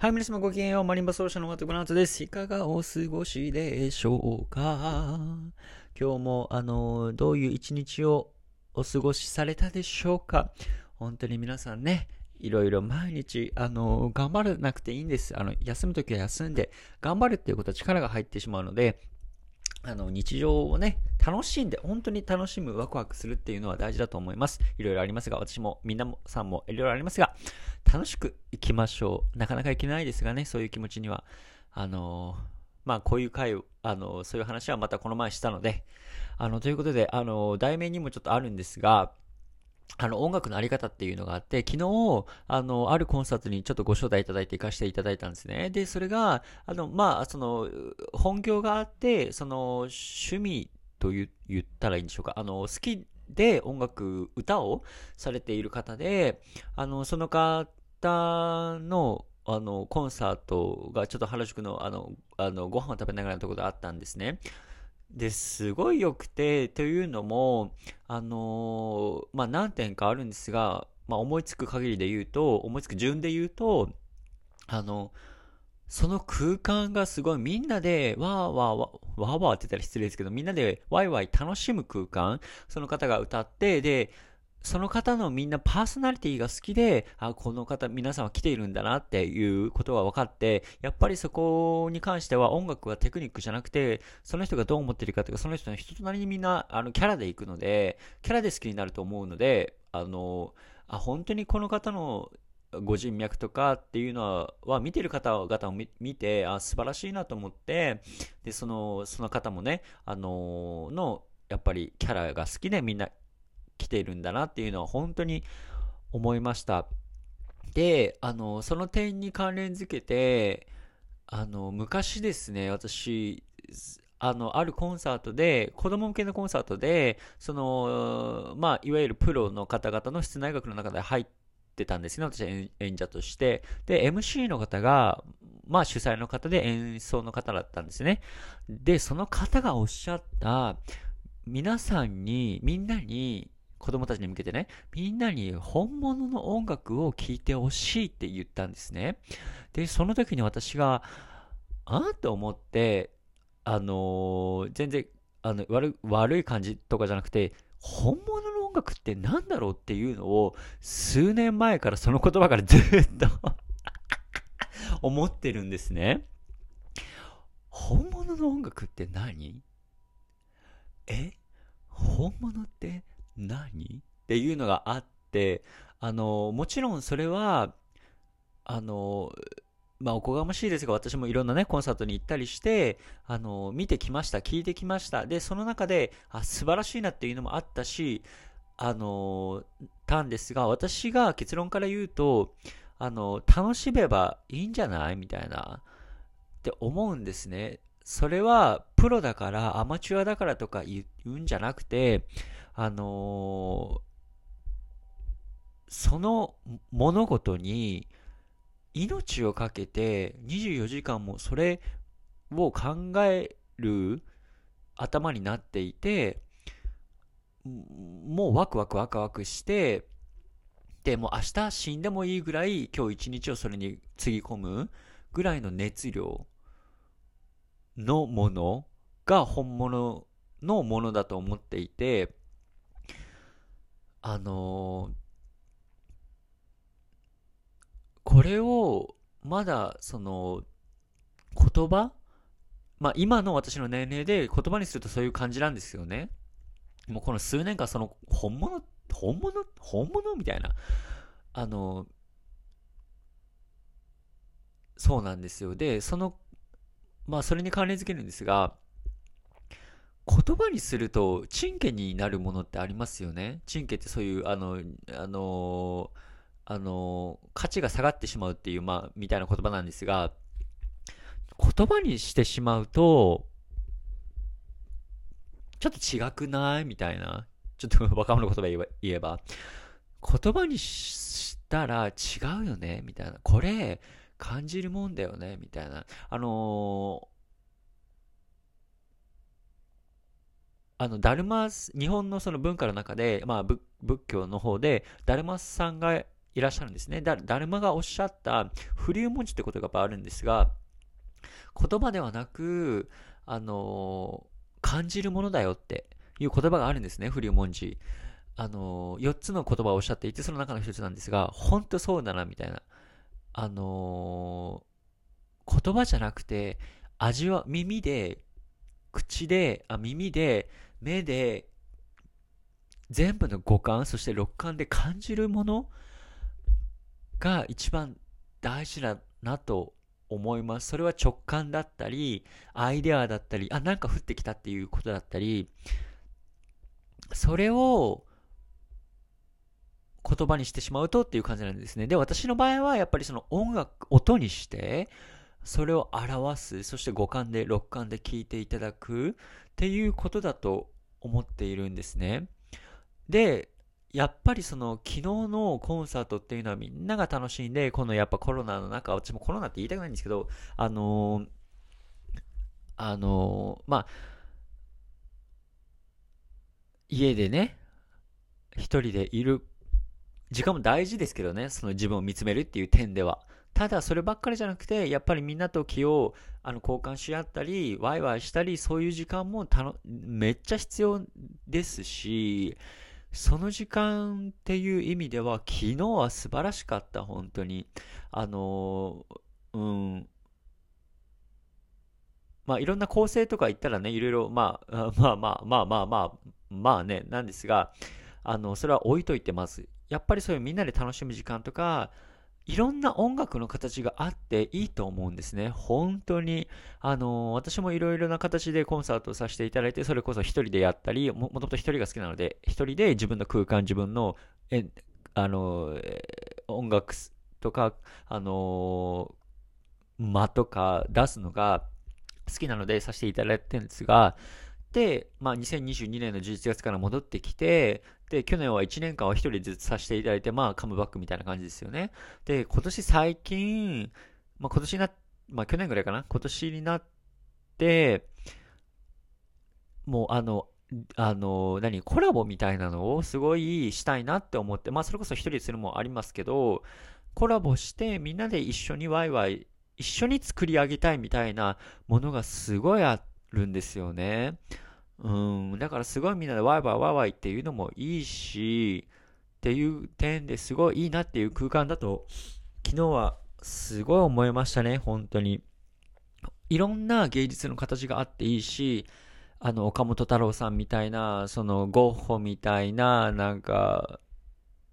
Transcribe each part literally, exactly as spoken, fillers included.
はい、皆様ごきげんよう。マリンバ奏者のマトコナートです。いかがお過ごしでしょうか？今日も、あの、どういう一日をお過ごしされたでしょうか？本当に皆さんね、いろいろ毎日、あの、頑張らなくていいんです。あの、休むときは休んで、頑張るっていうことは力が入ってしまうので、あの日常をね、楽しんで、本当に楽しむ、ワクワクするっていうのは大事だと思います。いろいろありますが、私もみんなもさんもいろいろありますが、楽しくいきましょう。なかなかいけないですがね、そういう気持ちには。あのー、まあこういう回、あのー、そういう話はまたこの前したので、あのということで、あのー、題名にもちょっとあるんですが、あの音楽のあり方っていうのがあって、昨日、あの、あるコンサートにちょっとご招待いただいて行かせていただいたんですね。で、それが、あの、まあ、その、本業があって、その、趣味と言ったらいいんでしょうか。あの、好きで音楽、歌をされている方で、あの、その方の、あの、コンサートがちょっと原宿の、あの、あのご飯を食べながらのところであったんですね。ですごい良くて、というのも、あのー、まあ、何点かあるんですが、まあ、思いつく限りで言うと、思いつく順で言うと、あの、その空間がすごいみんなで、わーわーわー、わーわーって言ったら失礼ですけど、みんなでワイワイ楽しむ空間、その方が歌って、で、その方のみんなパーソナリティが好きで、あ、この方皆さんは来ているんだなっていうことが分かって、やっぱりそこに関しては音楽はテクニックじゃなくて、その人がどう思っているかというか、その人の人となりにみんなあのキャラでいくので、キャラで好きになると思うので、あの、あ、本当にこの方のご人脈とかっていうのは、は見てる方々を見て、あ、素晴らしいなと思って、で、その、その方もね、あの、の、やっぱりキャラが好きでみんな、来ているんだなっていうのは本当に思いました。で、あのその点に関連づけて、あの昔ですね、私あのあるコンサートで、子供向けのコンサートで、そのまあいわゆるプロの方々の室内楽の中で入ってたんですね。私は演者として、で エムシー の方がまあ主催の方で演奏の方だったんですね。で、その方がおっしゃった皆さんにみんなに子供たちに向けてね、みんなに本物の音楽を聴いてほしいって言ったんですね。で、その時に私が、あーと思って、あのー、全然あの 悪, 悪い感じとかじゃなくて、本物の音楽ってなんだろうっていうのを、数年前からその言葉からずっと思ってるんですね。本物の音楽って何？え？本物って何？っていうのがあって、あのもちろんそれはあの、まあ、おこがましいですが、私もいろんな、ね、コンサートに行ったりして、あの見てきました、聞いてきました。で、その中であ素晴らしいなっていうのもあったし、あのたんですが、私が結論から言うと、あの楽しめばいいんじゃないみたいなって思うんですね。それはプロだからアマチュアだからとか言うんじゃなくて、あのー、その物事に命をかけてにじゅうよじかんもそれを考える頭になっていて、もうワクワクワクワクして、でもう明日死んでもいいぐらい今日一日をそれにつぎ込むぐらいの熱量のものが本物のものだと思っていて、あのー、これをまだその言葉、まあ今の私の年齢で言葉にするとそういう感じなんですよね。もうこの数年間その本物本物本物みたいな、あのー、そうなんですよ。で、そのまあそれに関連づけるんですが、言葉にすると珍家になるものってありますよね。珍家ってそういうあのあのあの価値が下がってしまうっていう、まあみたいな言葉なんですが、言葉にしてしまうとちょっと違くないみたいな、ちょっと若者の言葉言えば、言葉にしたら違うよねみたいな、これ感じるもんだよねみたいな、あのー、あのダルマス、日本のその文化の中で、まあ、仏教の方でダルマスさんがいらっしゃるんですね。だ、ダルマがおっしゃった不流文字ってことがやっぱあるんですが、言葉ではなく、あのー、感じるものだよっていう言葉があるんですね、不流文字。あのー、よっつの言葉をおっしゃっていて、その中の一つなんですが、本当そうだな、みたいな。あのー、言葉じゃなくて、味は、耳で、口で、あ、耳で、目で、全部の五感、そして六感で感じるものが一番大事だなと思います。それは直感だったり、アイデアだったり、あ、なんか降ってきたっていうことだったり、それを言葉にしてしまうとっていう感じなんですね。で、私の場合はやっぱりその音楽、音にして、それを表す、そして五感で六感で聞いていただくっていうことだと思っているんですね。で、やっぱりその昨日のコンサートっていうのはみんなが楽しんで、このやっぱコロナの中、私もコロナって言いたくないんですけど、あのー、あのー、まあ、家でね、一人でいる時間も大事ですけどね、その自分を見つめるっていう点では。ただそればっかりじゃなくて、やっぱりみんなと気をあの交換し合ったり、ワイワイしたり、そういう時間もたのめっちゃ必要ですし、その時間っていう意味では昨日は素晴らしかった。本当にあのうんまあいろんな構成とか言ったらね、いろいろ、まあ、まあまあまあまあまあまあねなんですが、あのそれは置いといて、まずやっぱりそういうみんなで楽しむ時間とか、いろんな音楽の形があっていいと思うんですね。本当に、あのー、私もいろいろな形でコンサートをさせていただいて、それこそ一人でやったり、もともと一人が好きなので、一人で自分の空間、自分の、えあのー、音楽とか、あのー、間とか出すのが好きなのでさせていただいてるんですが、で、まあ、にせんにじゅうにねんのじゅういちがつから戻ってきて、で、去年はいちねんかんは一人ずつさせていただいて、まあ、カムバックみたいな感じですよね。で、今年最近、まあ、今年な、まあ、去年ぐらいかな、今年になって、もう、あの、あの、何、コラボみたいなのをすごいしたいなって思って、まあ、それこそ一人でするのもありますけど、コラボして、みんなで一緒にワイワイ、一緒に作り上げたいみたいなものがすごいあって、るんですよね。うん、だからすごいみんなでワイワイワイワイっていうのもいいしっていう点ですごいいいなっていう空間だと昨日はすごい思いましたね。本当にいろんな芸術の形があっていいし、あの岡本太郎さんみたいな、そのゴッホみたいな、なんか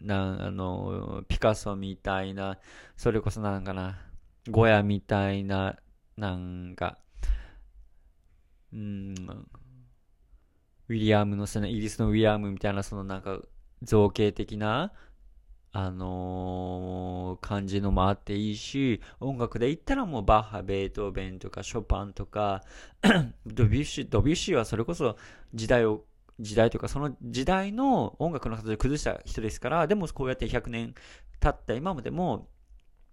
なんあのピカソみたいな、それこそなんかなゴヤみたいな、なんかうん、ウィリアムの、そのイギリスのウィリアムみたいな、そのなんか造形的な、あのー、感じのもあっていいし、音楽で言ったらもうバッハ、ベートーベンとかショパンとかドビュッシー、ドビュッシーはそれこそ時代を時代とかその時代の音楽の形を崩した人ですから、でもこうやってひゃくねん経った今までも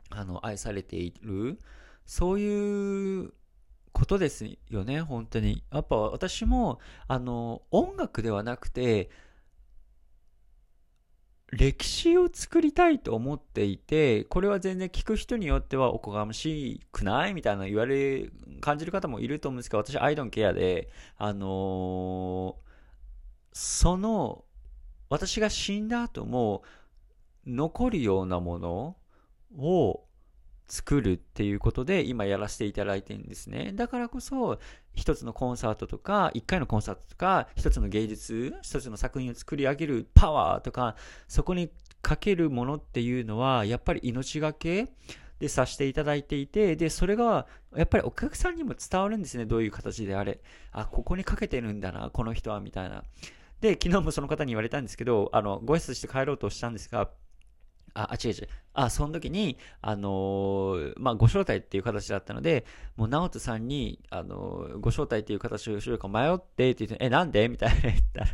あの愛されている、そういうことですよね。本当にやっぱ私もあの音楽ではなくて歴史を作りたいと思っていて、これは全然聞く人によってはおこがましくないみたいな言われ感じる方もいると思うんですけど、私アイドンケアであのー、その私が死んだ後も残るようなものを作るっていうことで今やらせていただいてるんですね。だからこそ一つのコンサートとか一回のコンサートとか一つの芸術、一つの作品を作り上げるパワーとか、そこにかけるものっていうのはやっぱり命がけでさせていただいていて、でそれがやっぱりお客さんにも伝わるんですね。どういう形であれ、あ、ここにかけてるんだなこの人はみたいな。で昨日もその方に言われたんですけど、あのご挨拶して帰ろうとしたんですが、あ、あ、違う違う。あ、その時に、あのー、まあ、ご招待っていう形だったので、もう、直人さんに、あのー、ご招待っていう形をしようか迷って、って言って、え、なんでみたいな言ったら、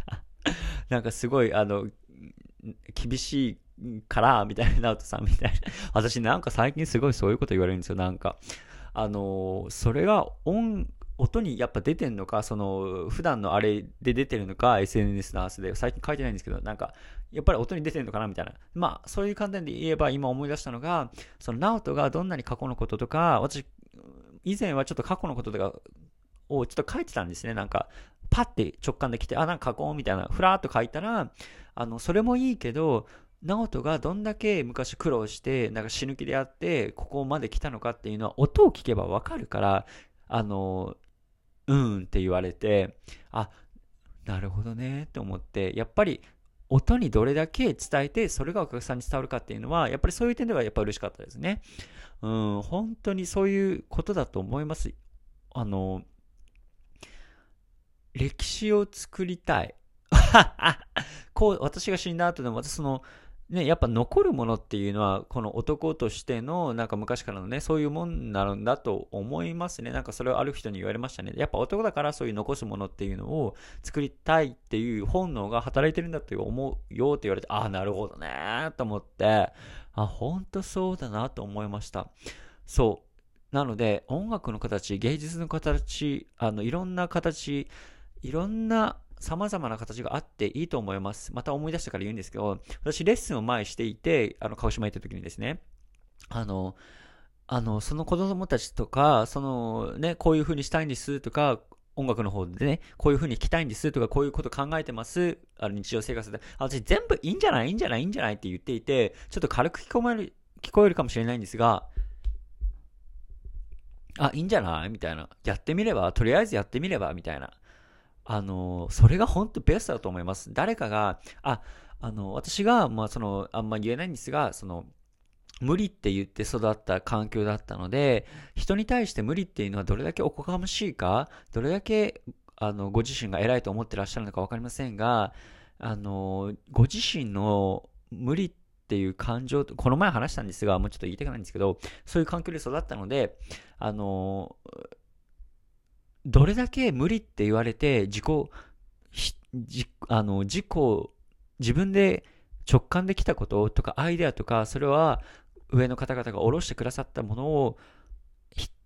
なんかすごい、あの、厳しいから、みたいな、直人さんみたいな。私なんか最近すごいそういうこと言われるんですよ、なんか。あのー、それが音、音にやっぱ出てんのか、その、普段のあれで出てるのか、エスエヌエス の話で、最近書いてないんですけど、なんか、やっぱり音に出てるのかなみたいな。まあ、そういう観点で言えば今思い出したのが、その、ナオトがどんなに過去のこととか、私、以前はちょっと過去のこととかをちょっと書いてたんですね。なんか、パッて直感で来て、あ、なんか書こうみたいな、ふらっと書いたら、あの、それもいいけど、ナオトがどんだけ昔苦労して、なんか死ぬ気でやって、ここまで来たのかっていうのは、音を聞けばわかるから、あの、うんって言われて、あ、なるほどねって思って、やっぱり、音にどれだけ伝えて、それがお客さんに伝わるかっていうのは、やっぱりそういう点ではやっぱり嬉しかったですね。うん、本当にそういうことだと思います。あの、歴史を作りたい。こう、私が死んだ後でも、私その、ね、やっぱ残るものっていうのは、この男としての、なんか昔からのね、そういうもんなんだと思いますね。なんかそれをある人に言われましたね。やっぱ男だからそういう残すものっていうのを作りたいっていう本能が働いてるんだって思うよって言われて、ああ、なるほどね、と思って、あ、ほんとそうだなと思いました。そう。なので、音楽の形、芸術の形、あの、いろんな形、いろんな、様々な形があっていいと思います。また思い出したから言うんですけど、私レッスンを前していて、あの、鹿児島行った時にですね、あの、あの、その子供たちとか、そのね、こういう風にしたいんですとか、音楽の方でね、こういう風に聞きたいんですとか、こういうこと考えてます、あの、日常生活で、あ、私全部いいんじゃないいいんじゃないいいんじゃないって言っていて、ちょっと軽く聞こえる、聞こえるかもしれないんですが、あ、いいんじゃないみたいな。やってみれば、とりあえずやってみれば、みたいな。あの、それが本当ベストだと思います。誰かが、あ、あの、私が、まあ、その、あんま言えないんですが、その、無理って言って育った環境だったので、人に対して無理っていうのはどれだけおこがましいか、どれだけ、あの、ご自身が偉いと思ってらっしゃるのかわかりませんが、あの、ご自身の無理っていう感情、この前話したんですが、もうちょっと言いたくないんですけど、そういう環境で育ったので、あの、どれだけ無理って言われて自己、じあの自己、自分で直感できたこととかアイデアとか、それは上の方々が下ろしてくださったものを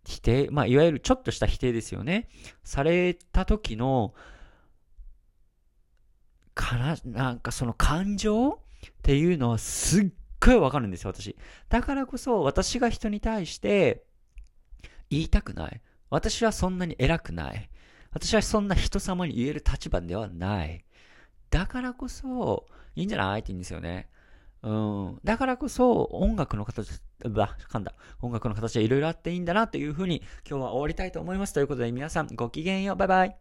否定、まあいわゆるちょっとした否定ですよね。された時の、かな、なんかその感情っていうのはすっごいわかるんですよ、私。だからこそ私が人に対して言いたくない。私はそんなに偉くない。私はそんな人様に言える立場ではない。だからこそ、いいんじゃないって言うんですよね。うん。だからこそ、音楽の形、うわ、噛んだ。音楽の形はいろいろあっていいんだなというふうに、今日は終わりたいと思います。ということで皆さん、ごきげんよう。バイバイ。